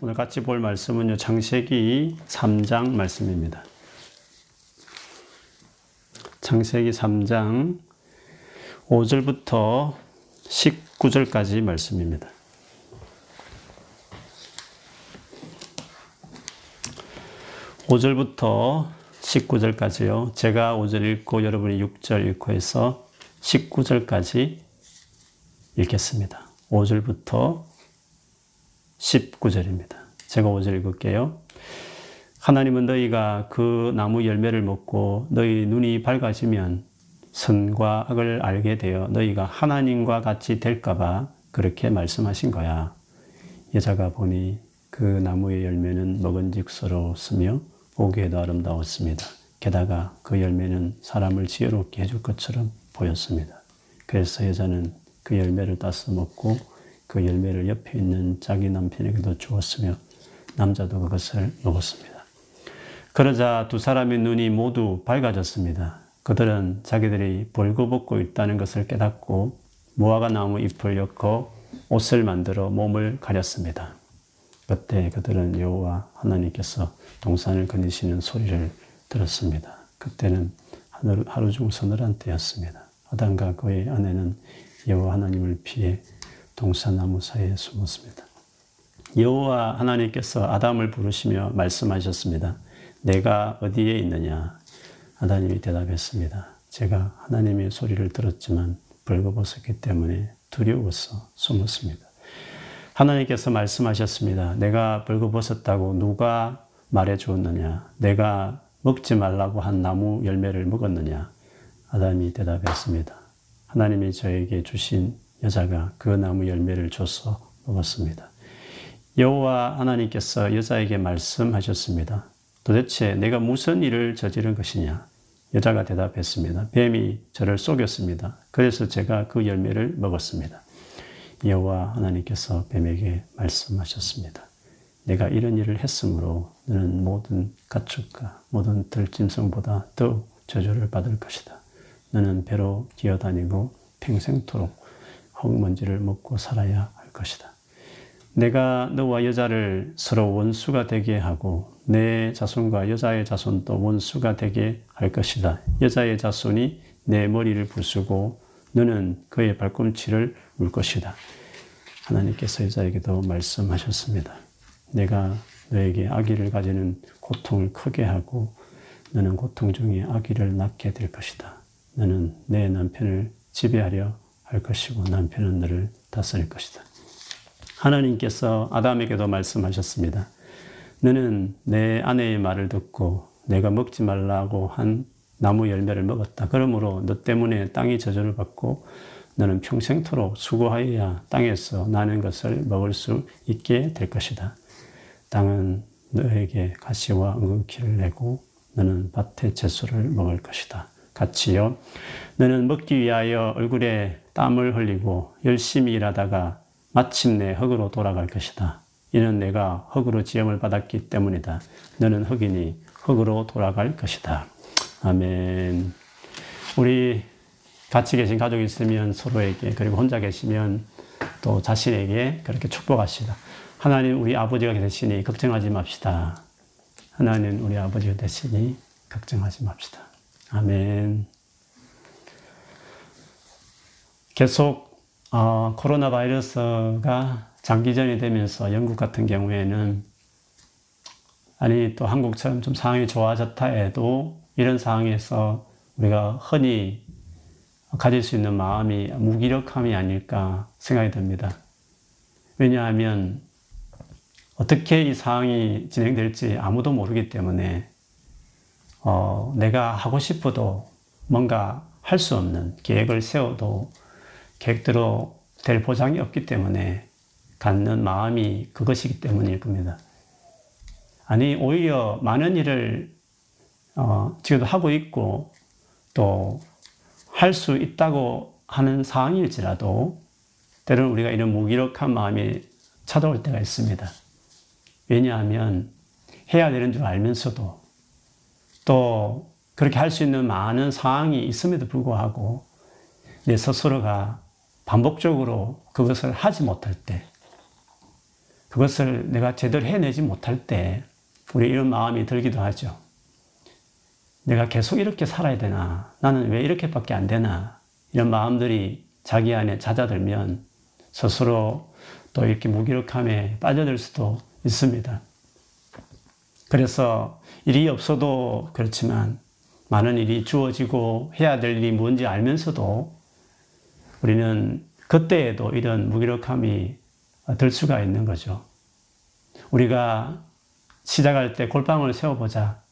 오늘 같이 볼 말씀은요, 창세기 3장 말씀입니다. 창세기 3장 5절부터 19절까지 말씀입니다. 제가 5절 읽고 여러분이 6절 읽고 해서 19절까지 읽겠습니다. 5절부터 19절입니다. 제가 5절 읽을게요. 하나님은 너희가 그 나무 열매를 먹고 너희 눈이 밝아지면 선과 악을 알게 되어 너희가 하나님과 같이 될까봐 그렇게 말씀하신 거야. 여자가 보니 그 나무의 열매는 먹은직스러웠으며 보기에도 아름다웠습니다. 게다가 그 열매는 사람을 지혜롭게 해줄 것처럼 보였습니다. 그래서 여자는 그 열매를 따서 먹고 그 열매를 옆에 있는 자기 남편에게도 주었으며 남자도 그것을 먹었습니다. 그러자 두 사람의 눈이 모두 밝아졌습니다. 그들은 자기들이 벌거벗고 있다는 것을 깨닫고 무화과 나무 잎을 엮어 옷을 만들어 몸을 가렸습니다. 그때 그들은 여호와 하나님께서 동산을 거니시는 소리를 들었습니다. 그때는 하루 중 서늘한 때였습니다. 아담과 그의 아내는 여호와 하나님을 피해 동산나무 사이에 숨었습니다. 여호와 하나님께서 아담을 부르시며 말씀하셨습니다. 내가 어디에 있느냐? 아담이 대답했습니다. 제가 하나님의 소리를 들었지만 벌거벗었기 때문에 두려워서 숨었습니다. 하나님께서 말씀하셨습니다. 내가 벌거벗었다고 누가 말해 주었느냐? 내가 먹지 말라고 한 나무 열매를 먹었느냐? 아담이 대답했습니다. 하나님이 저에게 주신 여자가 그 나무 열매를 줘서 먹었습니다. 여호와 하나님께서 여자에게 말씀하셨습니다. 도대체 내가 무슨 일을 저지른 것이냐? 여자가 대답했습니다. 뱀이 저를 속였습니다. 그래서 제가 그 열매를 먹었습니다. 여호와 하나님께서 뱀에게 말씀하셨습니다. 내가 이런 일을 했으므로 너는 모든 가축과 모든 들짐승보다 더욱 저주를 받을 것이다. 너는 배로 기어다니고 평생토록 흙먼지를 먹고 살아야 할 것이다. 내가 너와 여자를 서로 원수가 되게 하고 내 자손과 여자의 자손도 원수가 되게 할 것이다. 여자의 자손이 내 머리를 부수고 너는 그의 발꿈치를 물 것이다. 하나님께서 여자에게도 말씀하셨습니다. 내가 너에게 아기를 가지는 고통을 크게 하고 너는 고통 중에 아기를 낳게 될 것이다. 너는 내 남편을 지배하려 할 것이고 남편은 너를 다스릴 것이다. 하나님께서 아담에게도 말씀하셨습니다. 너는 내 아내의 말을 듣고 내가 먹지 말라고 한 나무 열매를 먹었다. 그러므로 너 때문에 땅이 저주를 받고 너는 평생토록 수고하여야 땅에서 나는 것을 먹을 수 있게 될 것이다. 땅은 너에게 가시와 엉겅퀴를 내고 너는 밭의 채소를 먹을 것이다. 같이요. 너는 먹기 위하여 얼굴에 땀을 흘리고 열심히 일하다가 마침내 흙으로 돌아갈 것이다. 이는 내가 흙으로 지음을 받았기 때문이다. 너는 흙이니 흙으로 돌아갈 것이다. 아멘. 우리 같이 계신 가족이 있으면 서로에게, 그리고 혼자 계시면 또 자신에게 그렇게 축복합시다. 하나님 우리 아버지가 되시니 걱정하지 맙시다. 하나님 우리 아버지가 되시니 걱정하지 맙시다. 아멘. 계속 코로나 바이러스가 장기전이 되면서 영국 같은 경우에는 아니 또 한국처럼 좀 상황이 좋아졌다 해도 이런 상황에서 우리가 흔히 가질 수 있는 마음이 무기력함이 아닐까 생각이 듭니다. 왜냐하면 어떻게 이 상황이 진행될지 아무도 모르기 때문에 내가 하고 싶어도 뭔가 할 수 없는, 계획을 세워도 계획대로 될 보장이 없기 때문에 갖는 마음이 그것이기 때문일 겁니다. 아니 오히려 많은 일을 지금도 하고 있고 또 할 수 있다고 하는 상황일지라도 때로는 우리가 이런 무기력한 마음이 찾아올 때가 있습니다. 왜냐하면 해야 되는 줄 알면서도 또 그렇게 할 수 있는 많은 상황이 있음에도 불구하고 내 스스로가 반복적으로 그것을 하지 못할 때 그것을 내가 제대로 해내지 못할 때 우리 이런 마음이 들기도 하죠. 내가 계속 이렇게 살아야 되나? 나는 왜 이렇게밖에 안 되나? 이런 마음들이 자기 안에 잦아들면 스스로 또 이렇게 무기력함에 빠져들 수도 있습니다. 그래서 일이 없어도 그렇지만 많은 일이 주어지고 해야 될 일이 뭔지 알면서도 우리는 그때에도 이런 무기력함이 들 수가 있는 거죠. 우리가 시작할 때 골방을 세워보자.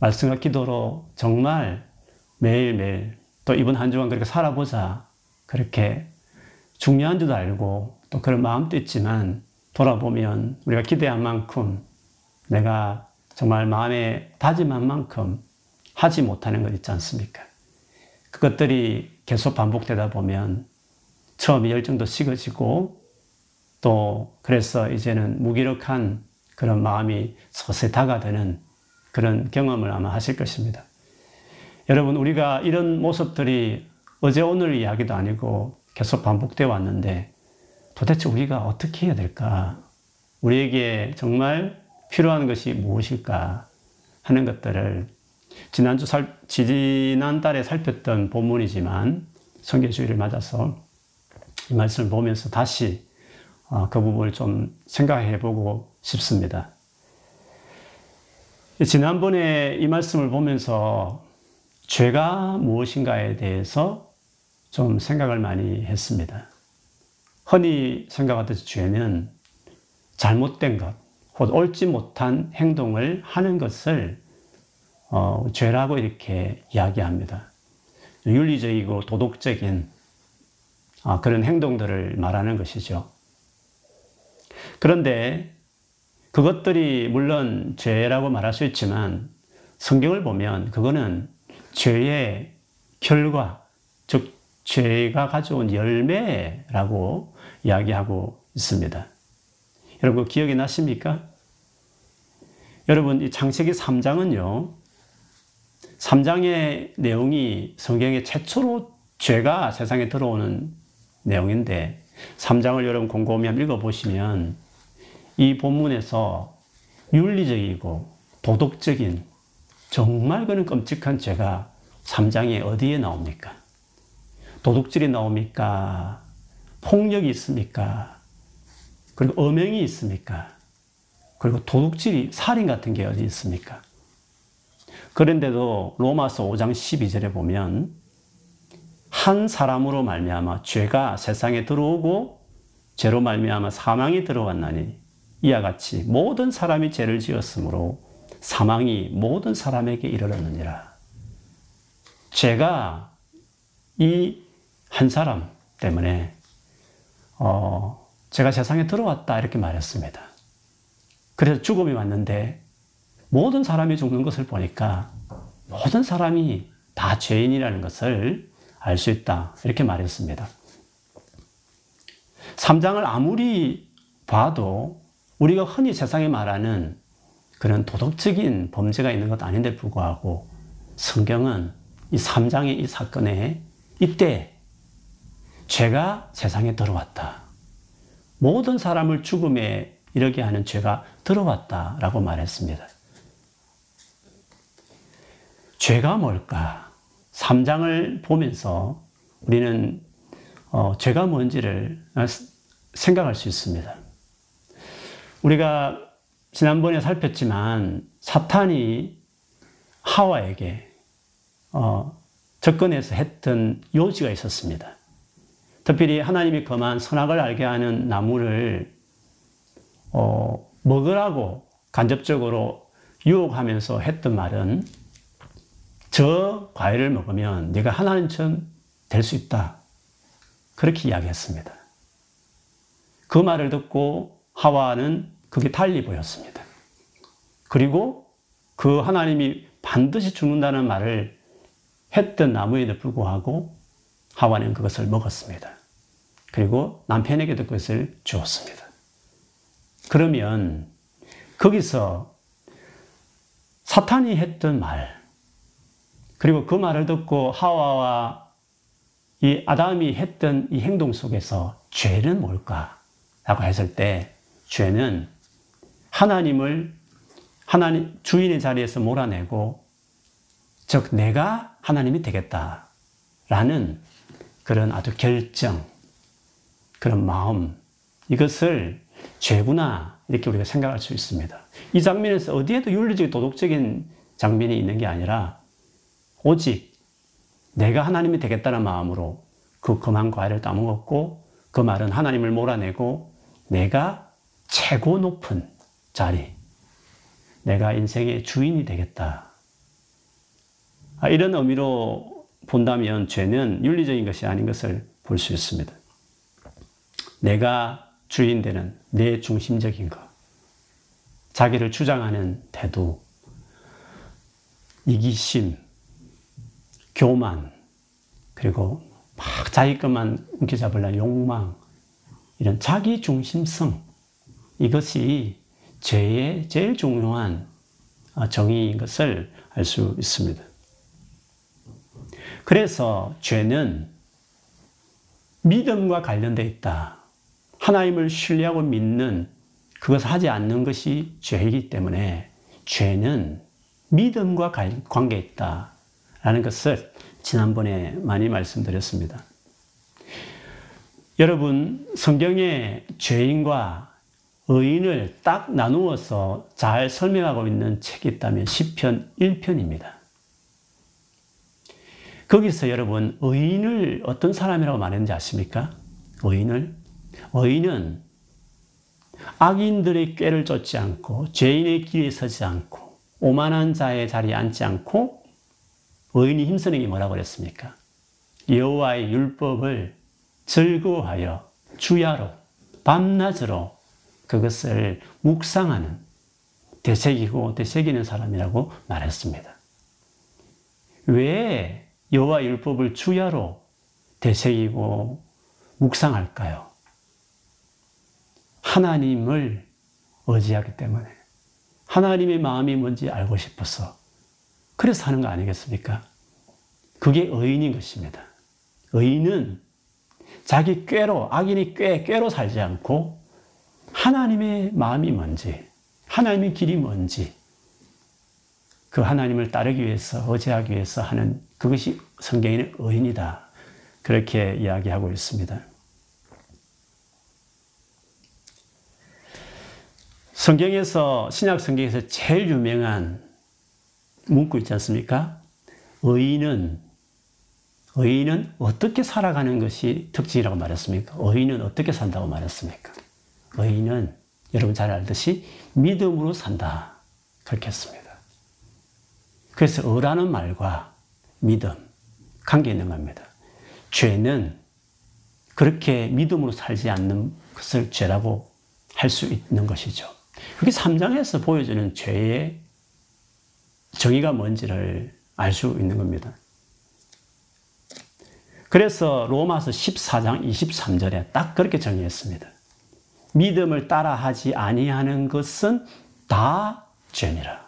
말씀과 기도로 정말 매일매일 또 이번 한 주간 그렇게 살아보자. 그렇게 중요한 줄도 알고 또 그런 마음도 있지만 돌아보면 우리가 기대한 만큼 내가 정말 마음에 다짐한 만큼 하지 못하는 것 있지 않습니까? 그것들이 계속 반복되다 보면 처음에 열정도 식어지고 또 그래서 이제는 무기력한 그런 마음이 서서히 다가가는 그런 경험을 아마 하실 것입니다. 여러분, 우리가 이런 모습들이 어제 오늘 이야기도 아니고 계속 반복되어 왔는데 도대체 우리가 어떻게 해야 될까? 우리에게 정말 필요한 것이 무엇일까 하는 것들을 지난달에 살폈던 본문이지만 성경주의를 맞아서 이 말씀을 보면서 다시 그 부분을 좀 생각해보고 싶습니다. 지난번에 이 말씀을 보면서 죄가 무엇인가에 대해서 좀 생각을 많이 했습니다. 흔히 생각하던 죄는 잘못된 것, 혹 옳지 못한 행동을 하는 것을 죄라고 이렇게 이야기합니다. 윤리적이고 도덕적인 그런 행동들을 말하는 것이죠. 그런데 그것들이 물론 죄라고 말할 수 있지만 성경을 보면 그거는 죄의 결과, 즉 죄가 가져온 열매라고 이야기하고 있습니다. 여러분 기억이 나십니까? 여러분 이 창세기 3장은요. 3장의 내용이 성경의 최초로 죄가 세상에 들어오는 내용인데 3장을 여러분 곰곰이 한번 읽어보시면 이 본문에서 윤리적이고 도덕적인 정말 그런 끔찍한 죄가 3장에 어디에 나옵니까? 도둑질이 나옵니까? 폭력이 있습니까? 그리고 음행이 있습니까? 그리고 도둑질이 살인 같은 게 어디 있습니까? 그런데도 로마서 5장 12절에 보면 한 사람으로 말미암아 죄가 세상에 들어오고 죄로 말미암아 사망이 들어왔나니 이와 같이 모든 사람이 죄를 지었으므로 사망이 모든 사람에게 이르렀느니라. 죄가 이 한 사람 때문에 제가 세상에 들어왔다 이렇게 말했습니다. 그래서 죽음이 왔는데 모든 사람이 죽는 것을 보니까 모든 사람이 다 죄인이라는 것을 알 수 있다 이렇게 말했습니다. 3장을 아무리 봐도 우리가 흔히 세상에 말하는 그런 도덕적인 범죄가 있는 것도 아닌데 불구하고 성경은 이 3장의 이 사건에 이때 죄가 세상에 들어왔다. 모든 사람을 죽음에 이르게 하는 죄가 들어왔다라고 말했습니다. 죄가 뭘까? 3장을 보면서 우리는 죄가 뭔지를 생각할 수 있습니다. 우리가 지난번에 살폈지만 사탄이 하와에게 접근해서 했던 요지가 있었습니다. 특별히 하나님이 거만 선악을 알게 하는 나무를 먹으라고 간접적으로 유혹하면서 했던 말은 저 과일을 먹으면 네가 하나님처럼 될 수 있다. 그렇게 이야기했습니다. 그 말을 듣고 하와는 그게 달리 보였습니다. 그리고 그 하나님이 반드시 죽는다는 말을 했던 나무에도 불구하고 하와는 그것을 먹었습니다. 그리고 남편에게도 그것을 주었습니다. 그러면 거기서 사탄이 했던 말, 그리고 그 말을 듣고 하와와 이 아담이 했던 이 행동 속에서 죄는 뭘까? 라고 했을 때 죄는 하나님 주인의 자리에서 몰아내고, 즉 내가 하나님이 되겠다라는 그런 아주 결정, 그런 마음, 이것을 죄구나 이렇게 우리가 생각할 수 있습니다. 이 장면에서 어디에도 윤리적이고 도덕적인 장면이 있는 게 아니라 오직 내가 하나님이 되겠다는 마음으로 그 검한 과일을 따먹었고, 그 말은 하나님을 몰아내고 내가 최고 높은 자리, 내가 인생의 주인이 되겠다, 이런 의미로 본다면 죄는 윤리적인 것이 아닌 것을 볼 수 있습니다. 내가 주인 되는 내 중심적인 것, 자기를 주장하는 태도, 이기심, 교만, 그리고 막 자기 것만 움켜잡으려는 욕망, 이런 자기 중심성, 이것이 죄의 제일 중요한 정의인 것을 알 수 있습니다. 그래서 죄는 믿음과 관련되어 있다. 하나님을 신뢰하고 믿는, 그것을 하지 않는 것이 죄이기 때문에 죄는 믿음과 관계 있다 라는 것을 지난번에 많이 말씀드렸습니다. 여러분, 성경에 죄인과 의인을 딱 나누어서 잘 설명하고 있는 책이 있다면 시편 1편입니다. 거기서 여러분, 의인을 어떤 사람이라고 말했는지 아십니까? 의인은 악인들의 꾀를 쫓지 않고, 죄인의 길에 서지 않고, 오만한 자의 자리에 앉지 않고, 의인이 힘쓰는 게 뭐라고 그랬습니까? 여호와의 율법을 즐거워하여 주야로, 밤낮으로 그것을 묵상하는, 되새기고 되새기는 사람이라고 말했습니다. 왜 여호와의 율법을 주야로 되새기고 묵상할까요? 하나님을 의지하기 때문에, 하나님의 마음이 뭔지 알고 싶어서, 그래서 하는 거 아니겠습니까? 그게 의인인 것입니다. 의인은 자기 꾀로, 악인의 꾀로 살지 않고 하나님의 마음이 뭔지, 하나님의 길이 뭔지, 그 하나님을 따르기 위해서, 의지하기 위해서 하는, 그것이 성경에는 의인이다, 그렇게 이야기하고 있습니다. 성경에서, 신약 성경에서 제일 유명한 문구 있지 않습니까? 의인은 어떻게 살아가는 것이 특징이라고 말했습니까? 의인은 어떻게 산다고 말했습니까? 의인은 여러분 잘 알듯이 믿음으로 산다, 그렇게 했습니다. 그래서 의라는 말과 믿음, 관계 있는 겁니다. 죄는 그렇게 믿음으로 살지 않는 것을 죄라고 할 수 있는 것이죠. 그게 3장에서 보여주는 죄의 정의가 뭔지를 알 수 있는 겁니다. 그래서 로마서 14장 23절에 딱 그렇게 정의했습니다. 믿음을 따라하지 아니하는 것은 다 죄니라.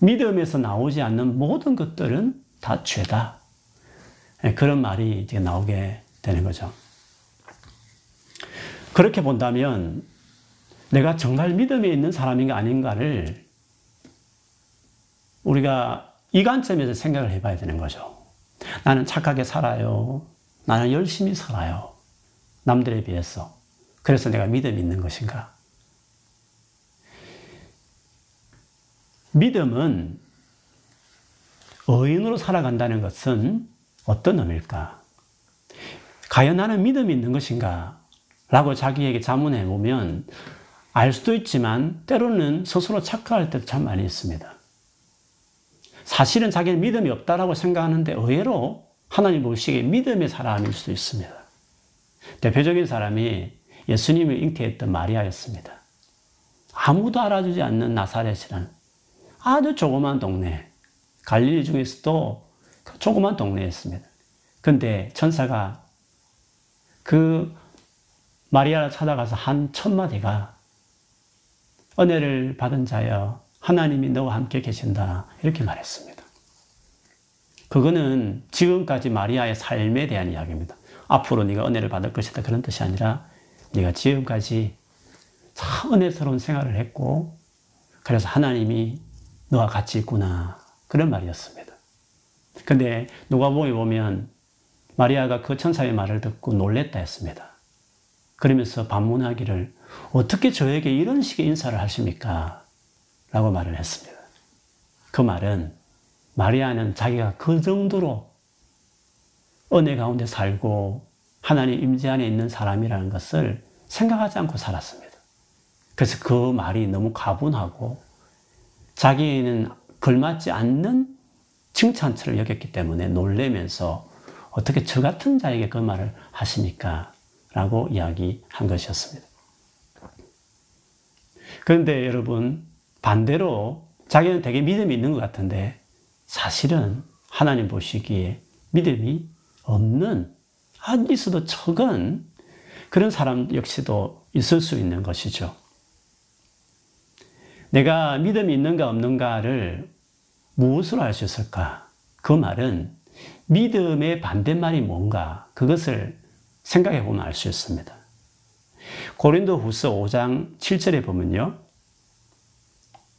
믿음에서 나오지 않는 모든 것들은 다 죄다. 그런 말이 이제 나오게 되는 거죠. 그렇게 본다면 내가 정말 믿음에 있는 사람인가 아닌가를 우리가 이 관점에서 생각을 해봐야 되는 거죠. 나는 착하게 살아요. 나는 열심히 살아요, 남들에 비해서. 그래서 내가 믿음이 있는 것인가? 믿음은, 의인으로 살아간다는 것은 어떤 의미일까? 과연 나는 믿음이 있는 것인가? 라고 자기에게 자문해보면 알 수도 있지만, 때로는 스스로 착각할 때도 참 많이 있습니다. 사실은 자기는 믿음이 없다라고 생각하는데 의외로 하나님 보시기에 믿음의 사람일 수도 있습니다. 대표적인 사람이 예수님을 잉태했던 마리아였습니다. 아무도 알아주지 않는 나사렛이라는 아주 조그만 동네, 갈릴리 중에서도 조그만 동네였습니다. 그런데 천사가 그 마리아를 찾아가서 한 첫 마디가 은혜를 받은 자여, 하나님이 너와 함께 계신다, 이렇게 말했습니다. 그거는 지금까지 마리아의 삶에 대한 이야기입니다. 앞으로 네가 은혜를 받을 것이다, 그런 뜻이 아니라 네가 지금까지 참 은혜스러운 생활을 했고, 그래서 하나님이 너와 같이 있구나, 그런 말이었습니다. 근데 누가복음에 보면 마리아가 그 천사의 말을 듣고 놀랬다 했습니다. 그러면서 반문하기를, 어떻게 저에게 이런 식의 인사를 하십니까? 라고 말을 했습니다. 그 말은 마리아는 자기가 그 정도로 은혜 가운데 살고 하나님 임재 안에 있는 사람이라는 것을 생각하지 않고 살았습니다. 그래서 그 말이 너무 가분하고 자기는 걸맞지 않는 칭찬처럼 여겼기 때문에 놀래면서 어떻게 저 같은 자에게 그 말을 하십니까? 라고 이야기한 것이었습니다. 그런데 여러분, 반대로 자기는 되게 믿음이 있는 것 같은데 사실은 하나님 보시기에 믿음이 없는, 한 있어도 적은 그런 사람 역시도 있을 수 있는 것이죠. 내가 믿음이 있는가 없는가를 무엇으로 알 수 있을까? 그 말은 믿음의 반대말이 뭔가, 그것을 생각해 보면 알 수 있습니다. 고린도 후서 5장 7절에 보면요,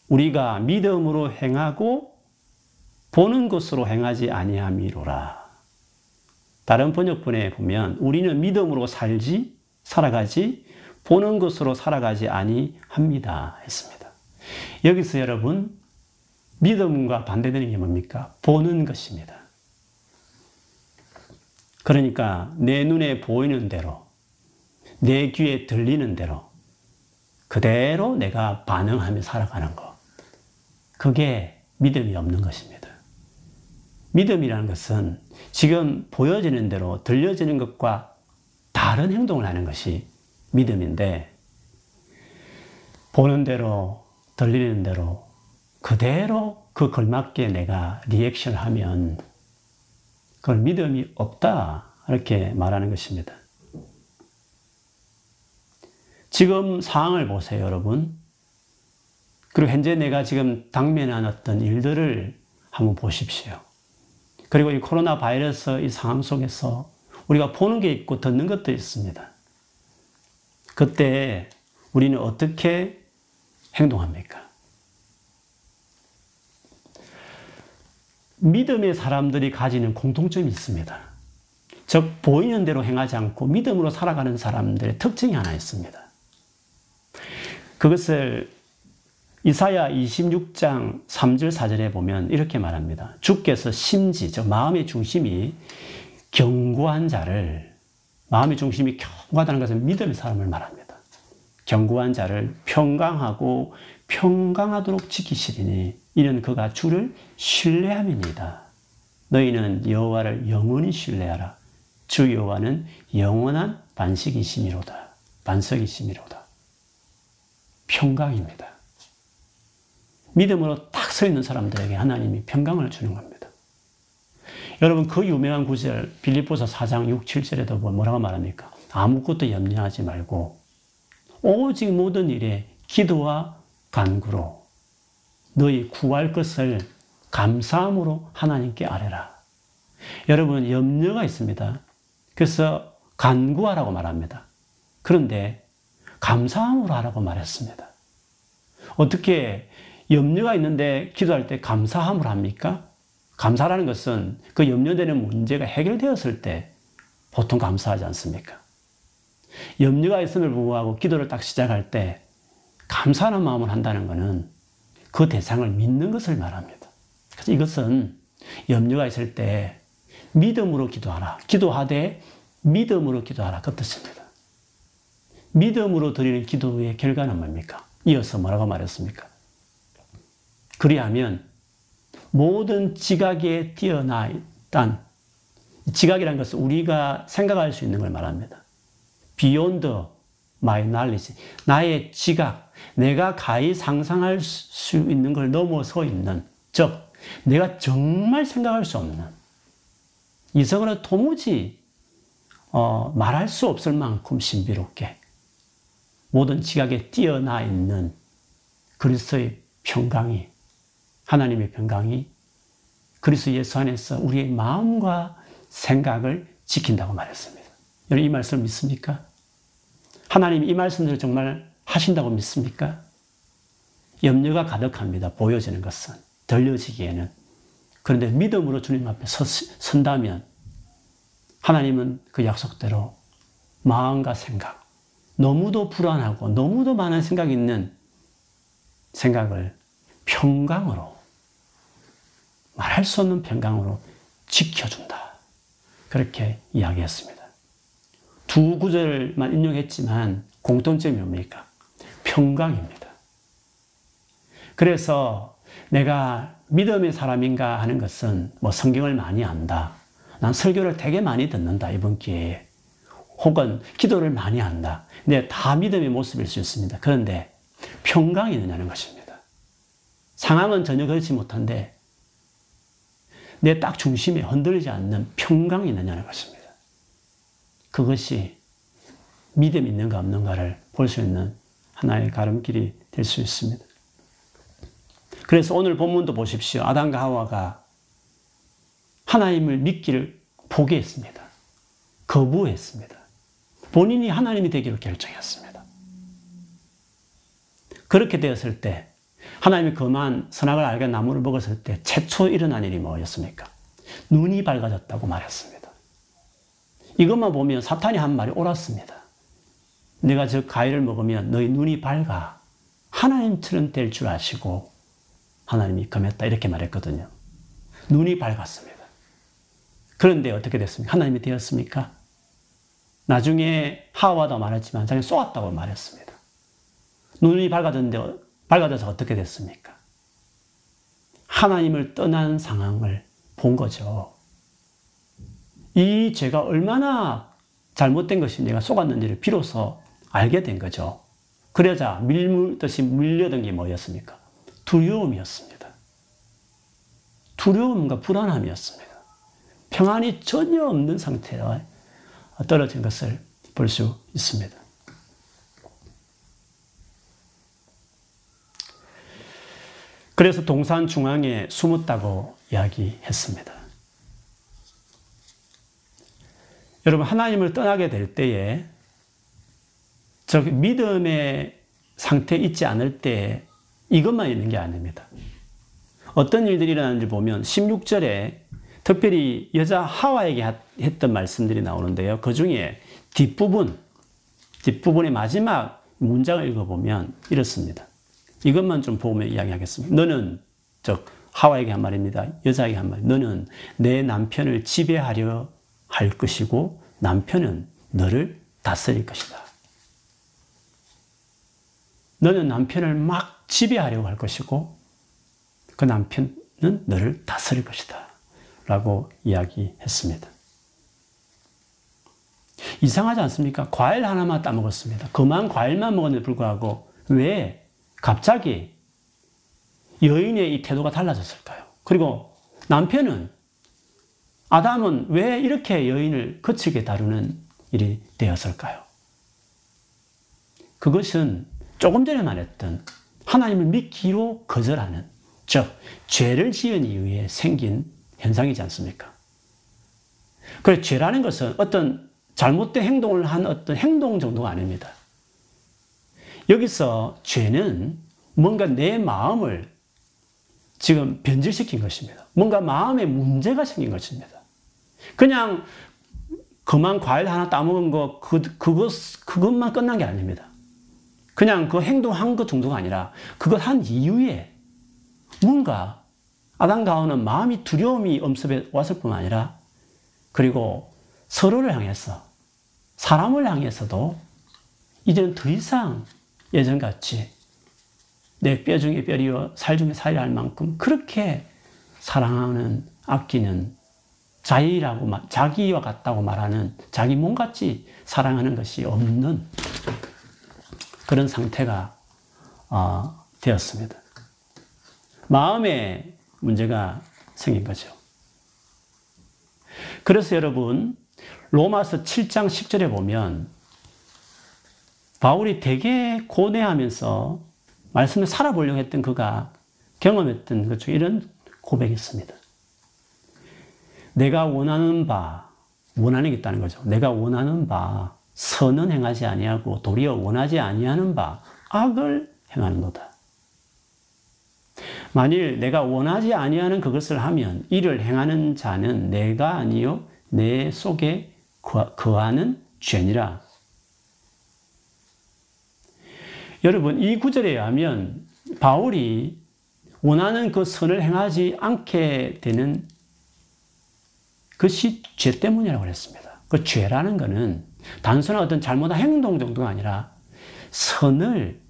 우리가 믿음으로 행하고 보는 것으로 행하지 아니함이로라. 다른 번역본에 보면 우리는 믿음으로 살지 살아가지 보는 것으로 살아가지 아니합니다 했습니다. 여기서 여러분, 믿음과 반대되는 게 뭡니까? 보는 것입니다. 그러니까 내 눈에 보이는 대로, 내 귀에 들리는 대로 그대로 내가 반응하며 살아가는 것, 그게 믿음이 없는 것입니다. 믿음이라는 것은 지금 보여지는 대로, 들려지는 것과 다른 행동을 하는 것이 믿음인데, 보는 대로, 들리는 대로 그대로 그 걸맞게 내가 리액션을 하면 그걸 믿음이 없다, 이렇게 말하는 것입니다. 지금 상황을 보세요, 여러분. 그리고 현재 내가 지금 당면한 어떤 일들을 한번 보십시오. 그리고 이 코로나 바이러스 이 상황 속에서 우리가 보는 게 있고 듣는 것도 있습니다. 그때 우리는 어떻게 행동합니까? 믿음의 사람들이 가지는 공통점이 있습니다. 즉, 보이는 대로 행하지 않고 믿음으로 살아가는 사람들의 특징이 하나 있습니다. 그것을 이사야 26장 3절 4절에 보면 이렇게 말합니다. 주께서 심지, 즉 마음의 중심이 견고한 자를, 마음의 중심이 견고하다는 것은 믿음의 사람을 말합니다. 견고한 자를 평강하고 평강하도록 지키시리니 이는 그가 주를 신뢰함입니다. 너희는 여호와를 영원히 신뢰하라. 주 여호와는 영원한 반석이시미로다. 평강입니다. 믿음으로 딱 서 있는 사람들에게 하나님이 평강을 주는 겁니다. 여러분, 그 유명한 구절 빌립보서 4장 6, 7절에도 뭐라고 말합니까? 아무것도 염려하지 말고 오직 모든 일에 기도와 간구로 너희 구할 것을 감사함으로 하나님께 아뢰라. 여러분, 염려가 있습니다. 그래서 간구하라고 말합니다. 그런데 감사함으로 하라고 말했습니다. 어떻게 염려가 있는데 기도할 때 감사함으로 합니까? 감사라는 것은 그 염려되는 문제가 해결되었을 때 보통 감사하지 않습니까? 염려가 있음을 불구하고 기도를 딱 시작할 때 감사하는 마음을 한다는 것은 그 대상을 믿는 것을 말합니다. 그래서 이것은 염려가 있을 때 믿음으로 기도하라. 기도하되 믿음으로 기도하라. 그 뜻입니다. 믿음으로 드리는 기도의 결과는 뭡니까? 이어서 뭐라고 말했습니까? 그리하면 모든 지각에 뛰어나 있단, 지각이라는 것은 우리가 생각할 수 있는 걸 말합니다. Beyond my knowledge, 나의 지각, 내가 가히 상상할 수 있는 걸 넘어서 있는, 즉 내가 정말 생각할 수 없는, 이성으로 도무지 말할 수 없을 만큼 신비롭게 모든 지각에 뛰어나 있는 그리스도의 평강이, 하나님의 평강이 그리스도 예수 안에서 우리의 마음과 생각을 지킨다고 말했습니다. 여러분, 이 말씀 믿습니까? 하나님이 이 말씀들을 정말 하신다고 믿습니까? 염려가 가득합니다. 보여지는 것은, 들려지기에는. 그런데 믿음으로 주님 앞에 선다면 하나님은 그 약속대로 마음과 생각, 너무도 불안하고 너무도 많은 생각이 있는 생각을 평강으로, 말할 수 없는 평강으로 지켜준다. 그렇게 이야기했습니다. 두 구절만 인용했지만 공통점이 뭡니까? 평강입니다. 그래서 내가 믿음의 사람인가 하는 것은 뭐 성경을 많이 안다, 난 설교를 되게 많이 듣는다, 이번 기회에, 혹은 기도를 많이 한다. 근데 다 믿음의 모습일 수 있습니다. 그런데 평강이 있느냐는 것입니다. 상황은 전혀 그렇지 못한데 내 딱 중심에 흔들리지 않는 평강이 있느냐는 것입니다. 그것이 믿음이 있는가 없는가를 볼 수 있는 하나의 가름길이 될 수 있습니다. 그래서 오늘 본문도 보십시오. 아담과 하와가 하나님을 믿기를 포기했습니다. 거부했습니다. 본인이 하나님이 되기로 결정했습니다. 그렇게 되었을 때, 하나님이 그만 선악을 알게 나무를 먹었을 때 최초 일어난 일이 뭐였습니까? 눈이 밝아졌다고 말했습니다. 이것만 보면 사탄이 한 말이 옳았습니다. 내가 저 과일을 먹으면 너희 눈이 밝아 하나님처럼 될 줄 아시고 하나님이 금했다, 이렇게 말했거든요. 눈이 밝았습니다. 그런데 어떻게 됐습니까? 하나님이 되었습니까? 나중에 하와도 말했지만 자기는 쏘았다고 말했습니다. 눈이 밝아졌는데, 밝아져서 어떻게 됐습니까? 하나님을 떠난 상황을 본 거죠. 이 죄가 얼마나 잘못된 것인지, 내가 속았는지를 비로소 알게 된 거죠. 그러자 밀듯이 밀려든 게 뭐였습니까? 두려움이었습니다. 두려움과 불안함이었습니다. 평안이 전혀 없는 상태에 떨어진 것을 볼 수 있습니다. 그래서 동산 중앙에 숨었다고 이야기했습니다. 여러분, 하나님을 떠나게 될 때에, 즉 믿음의 상태에 있지 않을 때에 이것만 있는 게 아닙니다. 어떤 일들이 일어나는지 보면 16절에 특별히 여자 하와에게 했던 말씀들이 나오는데요. 그 중에 뒷부분의 마지막 문장을 읽어보면 이렇습니다. 이것만 좀 보면 이야기하겠습니다. 너는, 즉 하와에게 한 말입니다. 여자에게 한 말. 너는 내 남편을 지배하려 할 것이고 남편은 너를 다스릴 것이다. 너는 남편을 막 지배하려고 할 것이고 그 남편은 너를 다스릴 것이다 라고 이야기했습니다. 이상하지 않습니까? 과일 하나만 따먹었습니다. 그만 과일만 먹었는데 불구하고 왜 갑자기 여인의 이 태도가 달라졌을까요? 그리고 남편은, 아담은 왜 이렇게 여인을 거칠게 다루는 일이 되었을까요? 그것은 조금 전에 말했던 하나님을 믿기로 거절하는, 즉 죄를 지은 이후에 생긴 현상이지 않습니까? 그래서 죄라는 것은 어떤 잘못된 행동을 한 어떤 행동 정도가 아닙니다. 여기서 죄는 뭔가 내 마음을 지금 변질시킨 것입니다. 뭔가 마음에 문제가 생긴 것입니다. 그냥 그만 과일 하나 따먹은 거, 그것만 끝난 게 아닙니다. 그냥 그 행동한 것 정도가 아니라 그걸 한 이후에 뭔가 아담과 하와는 마음이, 두려움이 엄습해 왔을 뿐만 아니라 그리고 서로를 향해서, 사람을 향해서도 이제는 더 이상 예전같이 내 뼈 중에 뼈리요 살 중에 살이라 할 만큼 그렇게 사랑하는, 아끼는, 자기와 같다고 말하는, 자기 몸같이 사랑하는 것이 없는 그런 상태가 되었습니다. 마음에 문제가 생긴 거죠. 그래서 여러분, 로마서 7장 10절에 보면 바울이 되게 고뇌하면서 말씀을 살아보려고 했던, 그가 경험했던 것 중에 이런 고백이 있습니다. 내가 원하는 바, 원하는 게 있다는 거죠. 내가 원하는 바 선은 행하지 아니하고 도리어 원하지 아니하는 바 악을 행하는도다. 만일 내가 원하지 아니하는 그것을 하면 이를 행하는 자는 내가 아니요 내 속에 거하는 죄니라. 여러분, 이 구절에 의하면 바울이 원하는 그 선을 행하지 않게 되는 그것이 죄 때문이라고 그랬습니다. 그 죄라는 것은 단순한 어떤 잘못한 행동 정도가 아니라 선을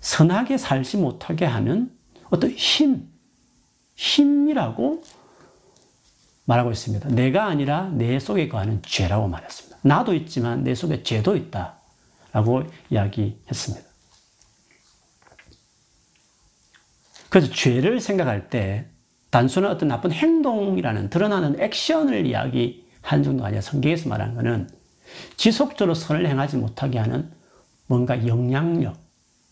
선하게 살지 못하게 하는 어떤 힘이라고 말하고 있습니다. 내가 아니라 내 속에 거하는 죄라고 말했습니다. 나도 있지만 내 속에 죄도 있다라고 이야기했습니다. 그래서 죄를 생각할 때 단순한 어떤 나쁜 행동이라는 드러나는 액션을 이야기한 정도가 아니라 성경에서 말하는 것은 지속적으로 선을 행하지 못하게 하는 뭔가 영향력,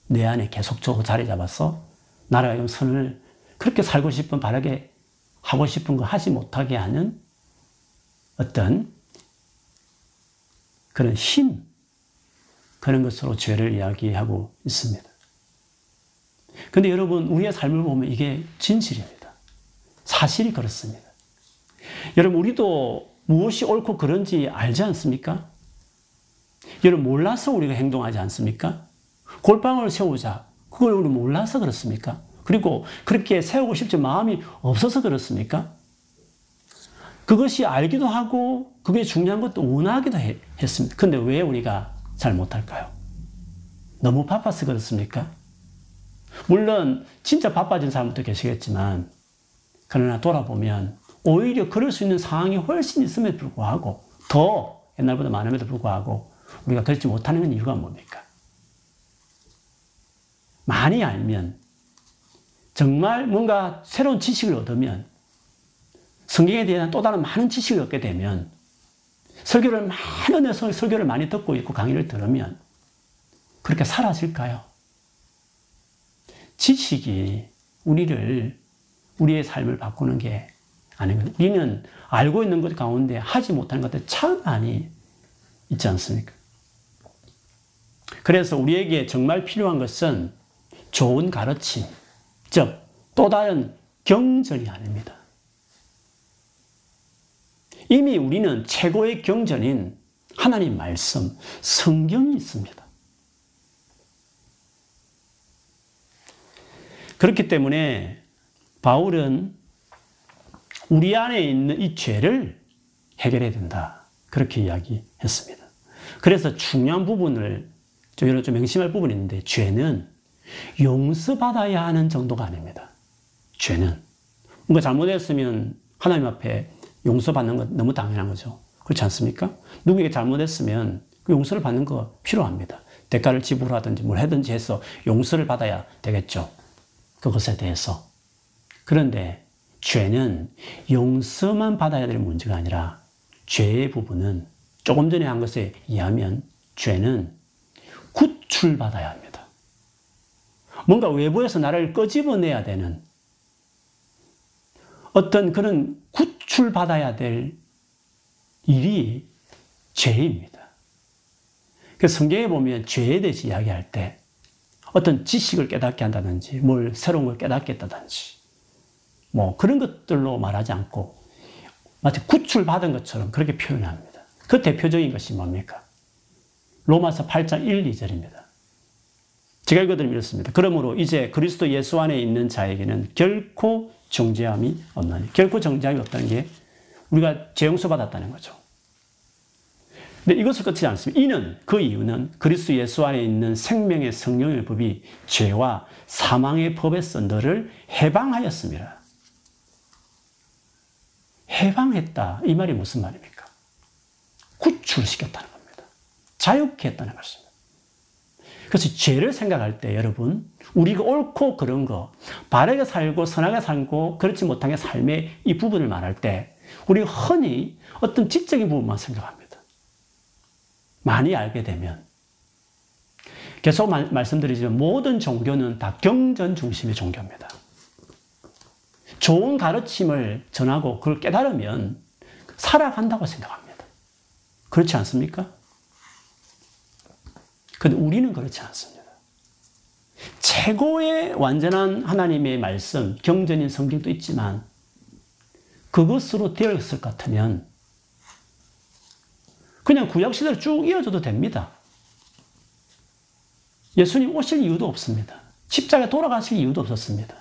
내 안에 계속적으로 자리 잡아서 나라가 좀 선을 그렇게 살고 싶은 바라게 하고 싶은 거 하지 못하게 하는 어떤 그런 힘, 그런 것으로 죄를 이야기하고 있습니다. 근데 여러분, 우리의 삶을 보면 이게 진실입니다. 사실이 그렇습니다. 여러분, 우리도 무엇이 옳고 그런지 알지 않습니까? 여러분, 몰라서 우리가 행동하지 않습니까? 골방을 세우자, 그걸 우리 몰라서 그렇습니까? 그리고 그렇게 세우고 싶지 마음이 없어서 그렇습니까? 그것이 알기도 하고 그게 중요한 것도 원하기도 했습니다. 근데 왜 우리가 잘 못할까요? 너무 바빠서 그렇습니까? 물론 진짜 바빠진 사람도 계시겠지만, 그러나 돌아보면 오히려 그럴 수 있는 상황이 훨씬 있음에도 불구하고, 더 옛날보다 많음에도 불구하고 우리가 그렇지 못하는 건 이유가 뭡니까? 많이 알면, 정말 뭔가 새로운 지식을 얻으면, 성경에 대한 또 다른 많은 지식을 얻게 되면, 설교를 많이 듣고 있고 강의를 들으면 그렇게 사라질까요? 지식이 우리의 삶을 바꾸는 게 아닙니다. 우리는 알고 있는 것 가운데 하지 못하는 것들 참 많이 있지 않습니까? 그래서 우리에게 정말 필요한 것은 좋은 가르침, 즉 또 다른 경전이 아닙니다. 이미 우리는 최고의 경전인 하나님 말씀, 성경이 있습니다. 그렇기 때문에 바울은 우리 안에 있는 이 죄를 해결해야 된다, 그렇게 이야기했습니다. 그래서 중요한 부분을 좀 명심할 부분이 있는데, 죄는 용서받아야 하는 정도가 아닙니다. 죄는 뭔가 잘못했으면 하나님 앞에 용서받는 건 너무 당연한 거죠. 그렇지 않습니까? 누구에게 잘못했으면 그 용서를 받는 거 필요합니다. 대가를 지불하든지 뭘 하든지 해서 용서를 받아야 되겠죠, 그것에 대해서. 그런데 죄는 용서만 받아야 될 문제가 아니라, 죄의 부분은 조금 전에 한 것에 의하면 죄는 구출받아야 합니다. 뭔가 외부에서 나를 끄집어내야 되는 어떤 그런 구출받아야 될 일이 죄입니다. 그래서 성경에 보면 죄에 대해서 이야기할 때 어떤 지식을 깨닫게 한다든지, 뭘 새로운 걸 깨닫겠다든지, 뭐 그런 것들로 말하지 않고 마치 구출받은 것처럼 그렇게 표현합니다. 그 대표적인 것이 뭡니까? 로마서 8장 1, 2절입니다. 제가 읽어드리면 이렇습니다. 그러므로 이제 그리스도 예수 안에 있는 자에게는 결코 정죄함이 없나니. 결코 정죄함이 없다는 게 우리가 죄 용서받았다는 거죠. 근데 이것을 끝이지 않습니다. 그 이유는 그리스도 예수 안에 있는 생명의 성령의 법이 죄와 사망의 법에서 너를 해방하였습니다. 해방했다, 이 말이 무슨 말입니까? 구출시켰다는 겁니다. 자유케 했다는 것입니다. 그래서 죄를 생각할 때 여러분, 우리가 옳고 그런 거, 바르게 살고 선하게 살고 그렇지 못한 게 삶의 이 부분을 말할 때 우리가 흔히 어떤 지적인 부분만 생각합니다. 많이 알게 되면, 계속 말씀드리지만 모든 종교는 다 경전 중심의 종교입니다. 좋은 가르침을 전하고 그걸 깨달으면 살아간다고 생각합니다. 그렇지 않습니까? 그런데 우리는 그렇지 않습니다. 최고의 완전한 하나님의 말씀, 경전인 성경도 있지만 그것으로 되었을 것 같으면 그냥 구약시대를 쭉 이어져도 됩니다. 예수님 오실 이유도 없습니다. 십자가에 돌아가실 이유도 없었습니다.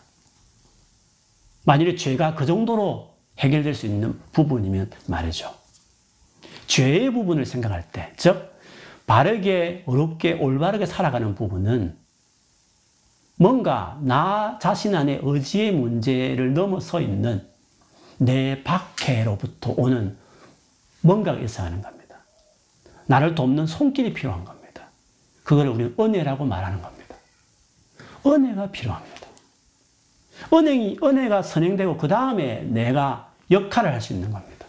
만일에 죄가 그 정도로 해결될 수 있는 부분이면 말이죠. 죄의 부분을 생각할 때, 즉 바르게, 어렵게, 올바르게 살아가는 부분은 뭔가 나 자신 안에 의지의 문제를 넘어서 있는 내 박해로부터 오는 뭔가가 있어야 하는 겁니다. 나를 돕는 손길이 필요한 겁니다. 그걸 우리는 은혜라고 말하는 겁니다. 은혜가 필요합니다. 은혜가 선행되고 그 다음에 내가 역할을 할 수 있는 겁니다.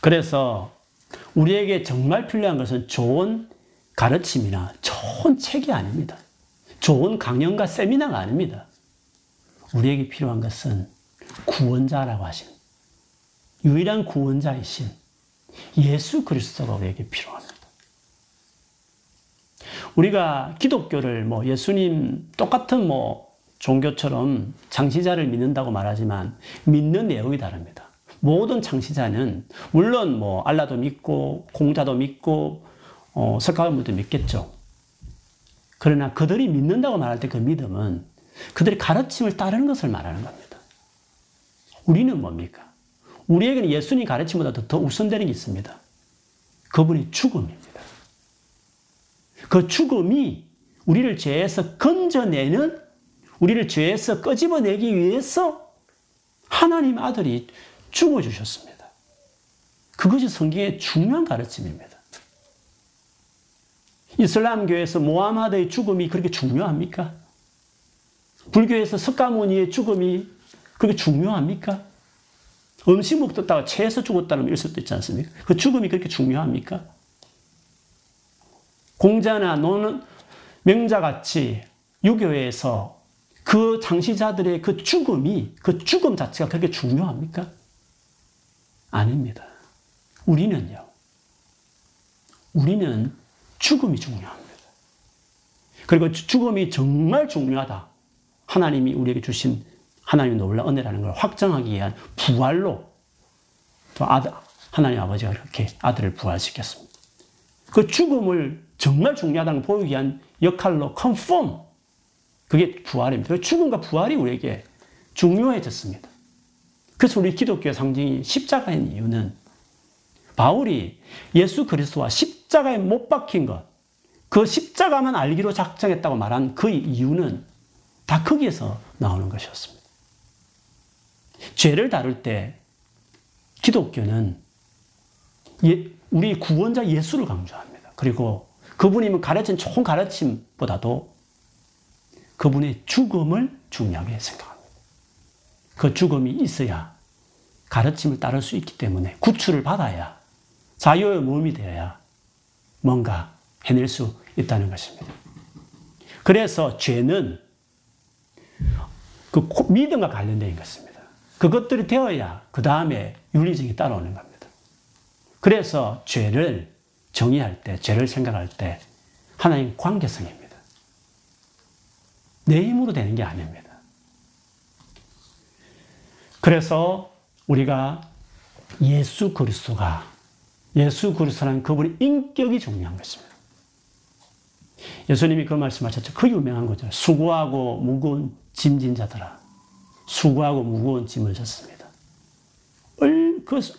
그래서 우리에게 정말 필요한 것은 좋은 가르침이나 좋은 책이 아닙니다. 좋은 강연과 세미나가 아닙니다. 우리에게 필요한 것은 구원자라고 하신, 유일한 구원자이신 예수 그리스도가 우리에게 필요합니다. 우리가 기독교를 예수님 똑같은 종교처럼 창시자를 믿는다고 말하지만 믿는 내용이 다릅니다. 모든 창시자는 물론 알라도 믿고 공자도 믿고 석가모니도 믿겠죠. 그러나 그들이 믿는다고 말할 때 그 믿음은 그들의 가르침을 따르는 것을 말하는 겁니다. 우리는 뭡니까? 우리에게는 예수님 가르침보다 더 우선되는 게 있습니다. 그분의 죽음입니다. 그 죽음이 우리를 죄에서 건져내는, 우리를 죄에서 끄집어내기 위해서 하나님 아들이 죽어주셨습니다. 그것이 성경의 중요한 가르침입니다. 이슬람교에서 모하마드의 죽음이 그렇게 중요합니까? 불교에서 석가모니의 죽음이 그렇게 중요합니까? 음식 먹다가 체해서 죽었다는 일설 수도 있지 않습니까? 그 죽음이 그렇게 중요합니까? 공자나 노는 명자같이 유교에서 그 창시자들의 그 죽음이, 그 죽음 자체가 그렇게 중요합니까? 아닙니다. 우리는 죽음이 중요합니다. 그리고 죽음이 정말 중요하다. 하나님이 우리에게 주신 하나님의 놀라운 은혜라는 걸 확정하기 위한 부활로 또 하나님 아버지가 그렇게 아들을 부활시켰습니다. 그 죽음을 정말 중요하다는 걸 보이기 위한 역할로 컨펌, 그게 부활입니다. 그 죽음과 부활이 우리에게 중요해졌습니다. 그래서 우리 기독교의 상징이 십자가인 이유는 바울이 예수 그리스도와 십자가에 못 박힌 것, 그 십자가만 알기로 작정했다고 말한 그 이유는 다 거기에서 나오는 것이었습니다. 죄를 다룰 때 기독교는 우리 구원자 예수를 강조합니다. 그리고 그분이 가르친 좋은 가르침보다도 그분의 죽음을 중요하게 생각합니다. 그 죽음이 있어야 가르침을 따를 수 있기 때문에 구출을 받아야, 자유의 몸이 되어야 뭔가 해낼 수 있다는 것입니다. 그래서 죄는 그 믿음과 관련된 것입니다. 그것들이 되어야 그 다음에 윤리적이 따라오는 겁니다. 그래서 죄를 정의할 때, 죄를 생각할 때 하나님 관계성입니다. 내 힘으로 되는 게 아닙니다. 그래서 우리가 예수 그리스도라는 그분의 인격이 중요한 것입니다. 예수님이 그런 말씀하셨죠. 그 유명한 거죠. 수고하고 무거운 짐진 자들아, 수고하고 무거운 짐을 졌습니다.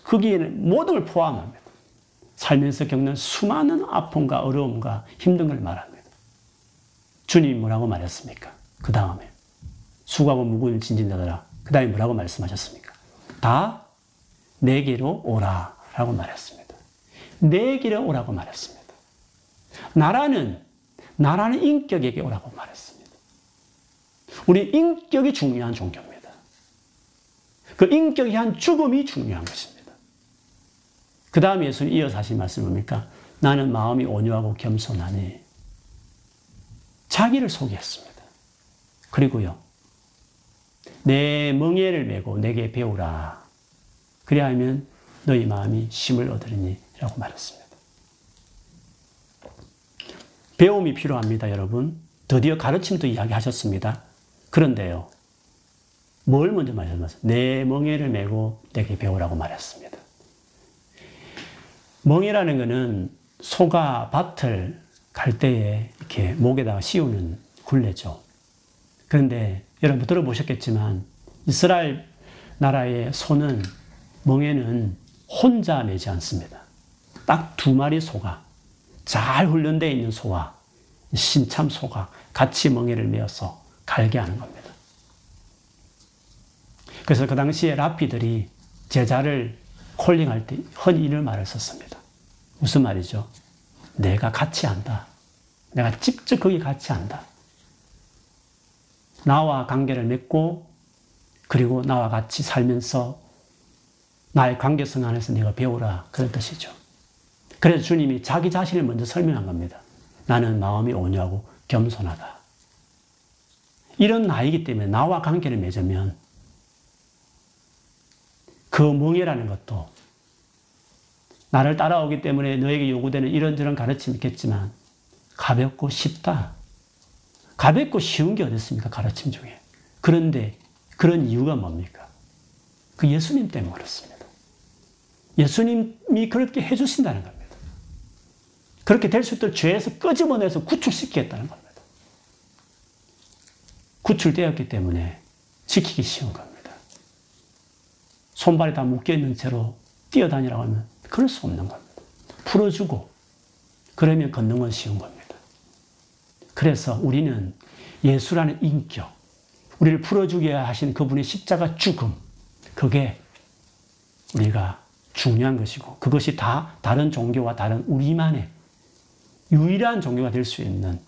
거기에는 모든 걸 포함합니다. 살면서 겪는 수많은 아픔과 어려움과 힘든 걸 말합니다. 주님이 뭐라고 말했습니까? 그 다음에 수고하고 무거운 짐진 자들아, 그 다음에 뭐라고 말씀하셨습니까? 다 내게로 오라 라고 말했습니다. 내게로 오라고 말했습니다. 나라는 인격에게 오라고 말했습니다. 우리 인격이 중요한 종교입니다. 그 인격이 한 죽음이 중요한 것입니다. 그 다음에 예수님 이어서 하신 말씀이 뭡니까? 나는 마음이 온유하고 겸손하니. 자기를 소개했습니다. 그리고요, 내 멍에를 메고 내게 배우라. 그래야 하면 너희 마음이 쉼을 얻으리니 라고 말했습니다. 배움이 필요합니다, 여러분. 드디어 가르침도 이야기하셨습니다. 그런데요, 뭘 먼저 말씀하셨어요? 내 멍에를 메고 내게 배우라고 말했습니다. 멍에라는 것은 소가 밭을 갈 때에 이렇게 목에다가 씌우는 굴레죠. 그런데 여러분 들어보셨겠지만 이스라엘 나라의 소는, 멍에는 혼자 매지 않습니다. 딱 두 마리 소가, 잘 훈련되어 있는 소와 신참 소가 같이 멍에를 메어서 갈게 하는 겁니다. 그래서 그 당시에 라피들이 제자를 콜링할 때 흔히 이런 말을 썼습니다. 무슨 말이죠? 내가 같이 한다. 내가 직접 거기 같이 한다. 나와 관계를 맺고, 그리고 나와 같이 살면서 나의 관계성 안에서 네가 배우라, 그런 뜻이죠. 그래서 주님이 자기 자신을 먼저 설명한 겁니다. 나는 마음이 온유하고 겸손하다. 이런 나이기 때문에 나와 관계를 맺으면 그 멍에라는 것도 나를 따라오기 때문에 너에게 요구되는 이런저런 가르침이 있겠지만 가볍고 쉽다. 가볍고 쉬운 게 어디 있습니까? 가르침 중에. 그런데 그런 이유가 뭡니까? 그 예수님 때문에 그렇습니다. 예수님이 그렇게 해주신다는 겁니다. 그렇게 될 수 있도록 죄에서 끄집어내서 구출시키겠다는 겁니다. 구출되었기 때문에 지키기 쉬운 겁니다. 손발이 다 묶여있는 채로 뛰어다니라고 하면 그럴 수 없는 겁니다. 풀어주고, 그러면 걷는 건 쉬운 겁니다. 그래서 우리는 예수라는 인격, 우리를 풀어주게 하신 그분의 십자가 죽음, 그게 우리가 중요한 것이고, 그것이 다 다른 종교와 다른 우리만의 유일한 종교가 될 수 있는,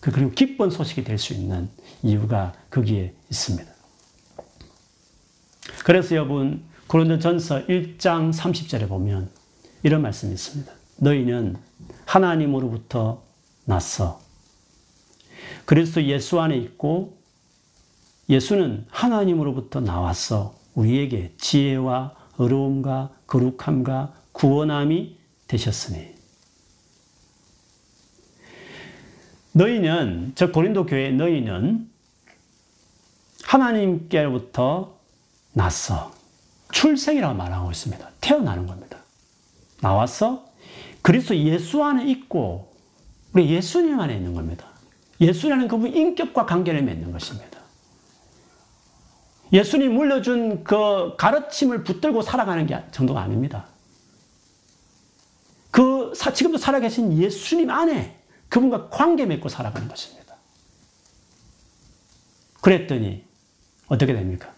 그리고 기쁜 소식이 될 수 있는 이유가 거기에 있습니다. 그래서 여러분 고린도전서 1장 30절에 보면 이런 말씀이 있습니다. 너희는 하나님으로부터 났어 그리스도 예수 안에 있고, 예수는 하나님으로부터 나왔어 우리에게 지혜와 의로움과 거룩함과 구원함이 되셨으니. 너희는, 저 고린도 교회 너희는 하나님께로부터 났어. 출생이라고 말하고 있습니다. 태어나는 겁니다. 나와서 그리스도 예수 안에 있고, 우리 예수님 안에 있는 겁니다. 예수라는 그분 인격과 관계를 맺는 것입니다. 예수님 물려준 그 가르침을 붙들고 살아가는 게 정도가 아닙니다. 지금도 살아계신 예수님 안에 그분과 관계 맺고 살아가는 것입니다. 그랬더니 어떻게 됩니까?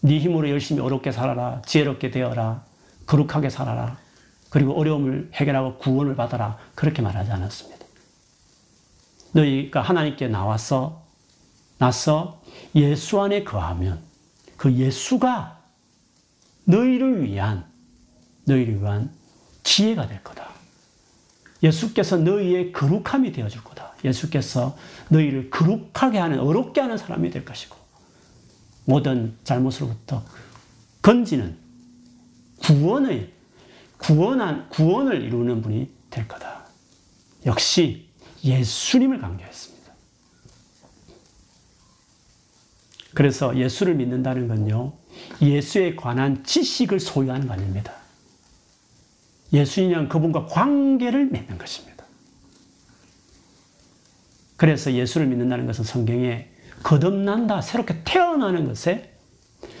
네 힘으로 열심히 어렵게 살아라, 지혜롭게 되어라, 거룩하게 살아라, 그리고 어려움을 해결하고 구원을 받아라, 그렇게 말하지 않았습니다. 너희가 하나님께 나서 예수 안에 거하면 그 예수가 너희를 위한 지혜가 될 거다. 예수께서 너희의 거룩함이 되어줄 거다. 예수께서 너희를 거룩하게 하는, 어렵게 하는 사람이 될 것이고, 모든 잘못으로부터 건지는 구원을 이루는 분이 될 거다. 역시 예수님을 강조했습니다. 그래서 예수를 믿는다는 건요, 예수에 관한 지식을 소유하는 거 아닙니다. 예수님은 그분과 관계를 맺는 것입니다. 그래서 예수를 믿는다는 것은 성경에 거듭난다, 새롭게 태어나는 것에,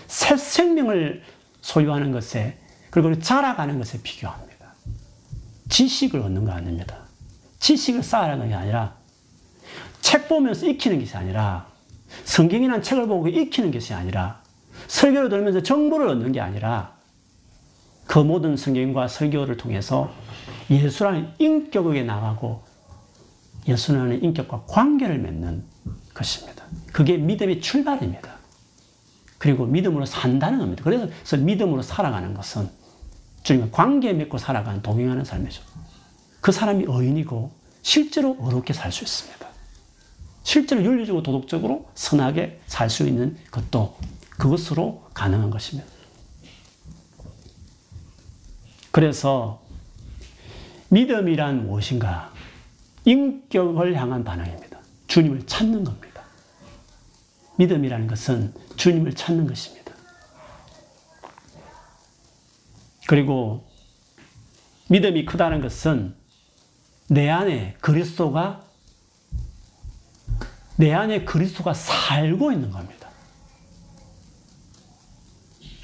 새 생명을 소유하는 것에, 그리고 자라가는 것에 비교합니다. 지식을 얻는 거 아닙니다. 지식을 쌓아가는 게 아니라, 책 보면서 익히는 것이 아니라, 성경이라는 책을 보고 익히는 것이 아니라, 설교를 들으면서 정보를 얻는 게 아니라, 그 모든 성경과 설교를 통해서 예수라는 인격에게 나가고 예수라는 인격과 관계를 맺는 것입니다. 그게 믿음의 출발입니다. 그리고 믿음으로 산다는 겁니다. 그래서 믿음으로 살아가는 것은 주님과 관계 맺고 살아가는, 동행하는 삶이죠. 그 사람이 의인이고 실제로 어렵게 살 수 있습니다. 실제로 윤리적으로 도덕적으로 선하게 살 수 있는 것도 그것으로 가능한 것입니다. 그래서 믿음이란 무엇인가? 인격을 향한 반항입니다. 주님을 찾는 겁니다. 믿음이라는 것은 주님을 찾는 것입니다. 그리고 믿음이 크다는 것은 내 안에 그리스도가 살고 있는 겁니다.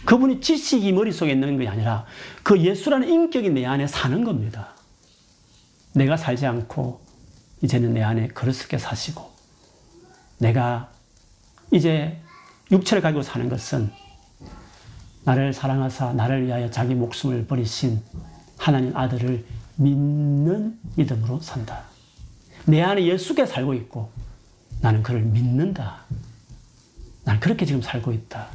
그분이 지식이 머릿속에 있는 것이 아니라 그 예수라는 인격이 내 안에 사는 겁니다. 내가 살지 않고 이제는 내 안에 그리스도께 사시고, 내가 이제 육체를 가지고 사는 것은 나를 사랑하사 나를 위하여 자기 목숨을 버리신 하나님 아들을 믿는 믿음으로 산다. 내 안에 예수께 살고 있고 나는 그를 믿는다. 나는 그렇게 지금 살고 있다.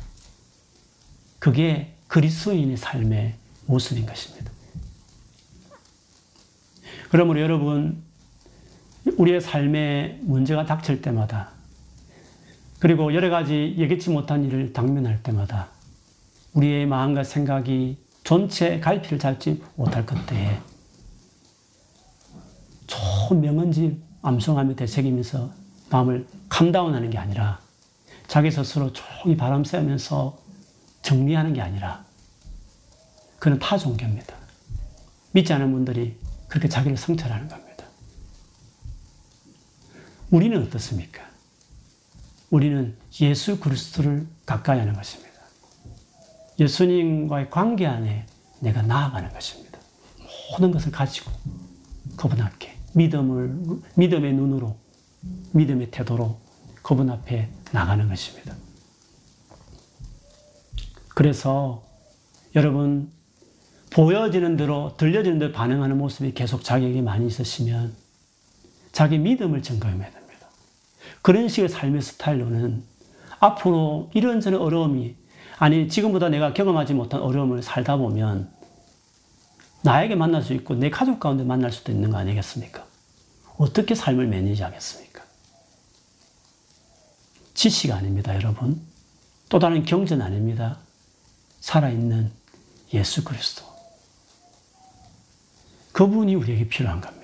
그게 그리스도인의 삶의 모습인 것입니다. 그러므로 여러분, 우리의 삶에 문제가 닥칠 때마다, 그리고 여러 가지 예기치 못한 일을 당면할 때마다 우리의 마음과 생각이 전체 갈피를 잡지 못할 그때에 명언지 암송하며 되새기면서 마음을 캄다운하는 게 아니라, 자기 스스로 조용히 바람 쐬면서 정리하는 게 아니라, 그는 타 종교입니다. 믿지 않은 분들이 그렇게 자기를 성찰하는 겁니다. 우리는 어떻습니까? 우리는 예수 그리스도를 가까이 하는 것입니다. 예수님과의 관계 안에 내가 나아가는 것입니다. 모든 것을 가지고 그분 앞에 믿음의 눈으로, 믿음의 태도로 그분 앞에 나가는 것입니다. 그래서 여러분, 보여지는 대로, 들려지는 대로 반응하는 모습이 계속 자기에게 많이 있으시면 자기 믿음을 증거해야 됩니다. 그런 식의 삶의 스타일로는 앞으로 이런저런 어려움이, 아니 지금보다 내가 경험하지 못한 어려움을 살다 보면 나에게 만날 수 있고 내 가족 가운데 만날 수도 있는 거 아니겠습니까? 어떻게 삶을 매니지하겠습니까? 지식 아닙니다, 여러분. 또 다른 경전 아닙니다. 살아있는 예수 그리스도. 그분이 우리에게 필요한 겁니다.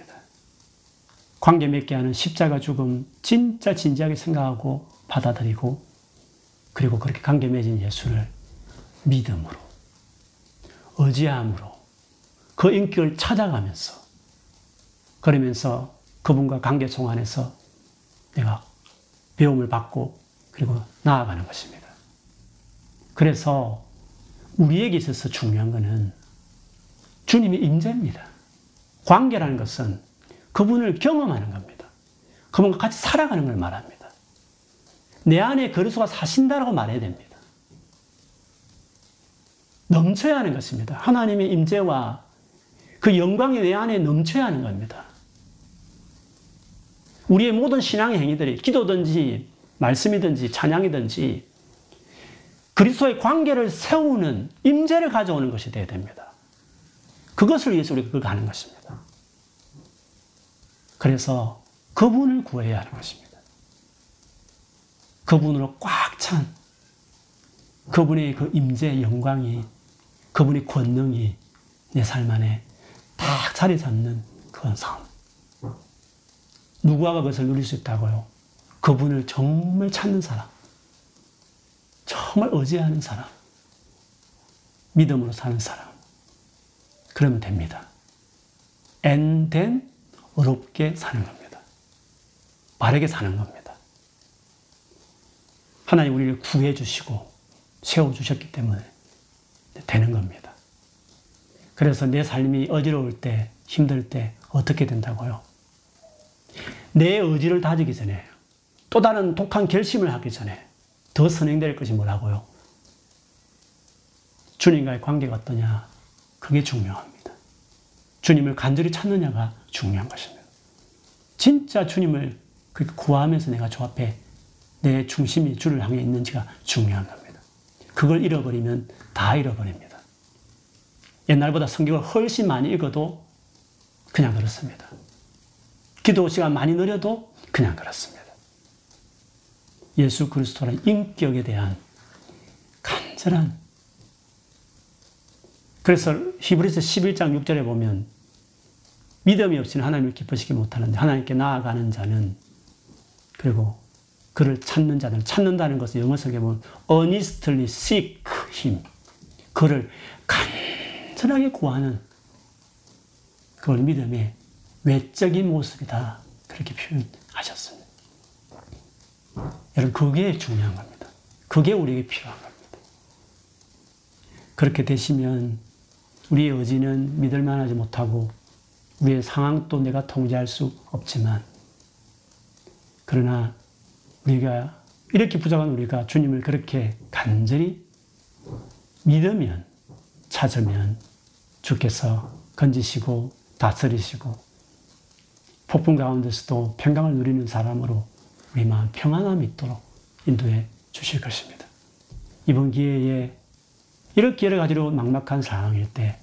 관계 맺게 하는 십자가 죽음, 진짜 진지하게 생각하고 받아들이고, 그리고 그렇게 관계 맺은 예수를 믿음으로, 의지함으로, 그 인격을 찾아가면서, 그러면서 그분과 관계성 안에서 내가 배움을 받고 그리고 나아가는 것입니다. 그래서 우리에게 있어서 중요한 것은 주님의 임재입니다. 관계라는 것은 그분을 경험하는 겁니다. 그분과 같이 살아가는 걸 말합니다. 내 안에 그리스도가 사신다라고 말해야 됩니다. 넘쳐야 하는 것입니다. 하나님의 임재와 그 영광이 내 안에 넘쳐야 하는 겁니다. 우리의 모든 신앙의 행위들이, 기도든지 말씀이든지 찬양이든지, 그리스도의 관계를 세우는, 임재를 가져오는 것이 되어야 됩니다. 그것을 위해서 우리가 그걸 하는 것입니다. 그래서 그분을 구해야 하는 것입니다. 그분으로 꽉 찬 그분의 그 임재, 영광이, 그분의 권능이 내 삶 안에 딱 자리 잡는 그런 삶. 누구와가 그것을 누릴 수 있다고요? 그분을 정말 찾는 사람, 정말 의지하는 사람, 믿음으로 사는 사람. 그러면 됩니다. And then 어렵게 사는 겁니다. 바르게 사는 겁니다. 하나님 우리를 구해주시고 세워주셨기 때문에 되는 겁니다. 그래서 내 삶이 어지러울 때, 힘들 때 어떻게 된다고요? 내 의지를 다지기 전에, 또 다른 독한 결심을 하기 전에 더 선행될 것이 뭐라고요? 주님과의 관계가 어떠냐? 그게 중요합니다. 주님을 간절히 찾느냐가 중요한 것입니다. 진짜 주님을 구하면서 내가 주 앞에 내 중심이 주를 향해 있는지가 중요한 겁니다. 그걸 잃어버리면 다 잃어버립니다. 옛날보다 성경을 훨씬 많이 읽어도 그냥 그렇습니다. 기도 시간 많이 늘려도 그냥 그렇습니다. 예수 그리스도라는 인격에 대한 간절한, 그래서 히브리서 11장 6절에 보면 믿음이 없이는 하나님을 기쁘시게 못하는데 하나님께 나아가는 자는 그리고 그를 찾는 자들, 찾는다는 것은 영어성에 보면 earnestly seek him, 그를 간절하게 구하는 그런 믿음의 외적인 모습이다, 그렇게 표현하셨습니다. 여러분, 그게 중요한 겁니다. 그게 우리에게 필요한 겁니다. 그렇게 되시면 우리의 의지는 믿을만 하지 못하고 우리의 상황도 내가 통제할 수 없지만, 그러나 우리가 이렇게 부족한 우리가 주님을 그렇게 간절히 믿으면, 찾으면 주께서 건지시고 다스리시고 폭풍 가운데서도 평강을 누리는 사람으로 우리 마음 평안함이 있도록 인도해 주실 것입니다. 이번 기회에 이렇게 여러 가지로 막막한 상황일 때,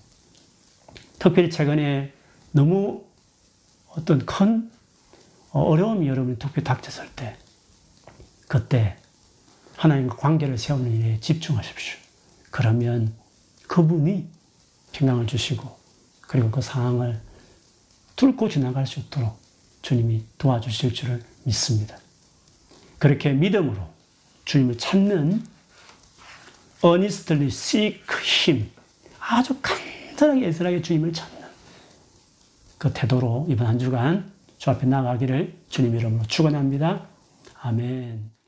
특별히 최근에 너무 어떤 큰 어려움이 여러분이 특별히 닥쳤을 때, 그때 하나님과 관계를 세우는 일에 집중하십시오. 그러면 그분이 평강을 주시고 그리고 그 상황을 뚫고 지나갈 수 있도록 주님이 도와주실 줄을 믿습니다. 그렇게 믿음으로 주님을 찾는 earnestly seek him, 아주 간절하게 애절하게 주님을 찾는 그 태도로 이번 한 주간 주 앞에 나가기를 주님 이름으로 축원합니다. 아멘.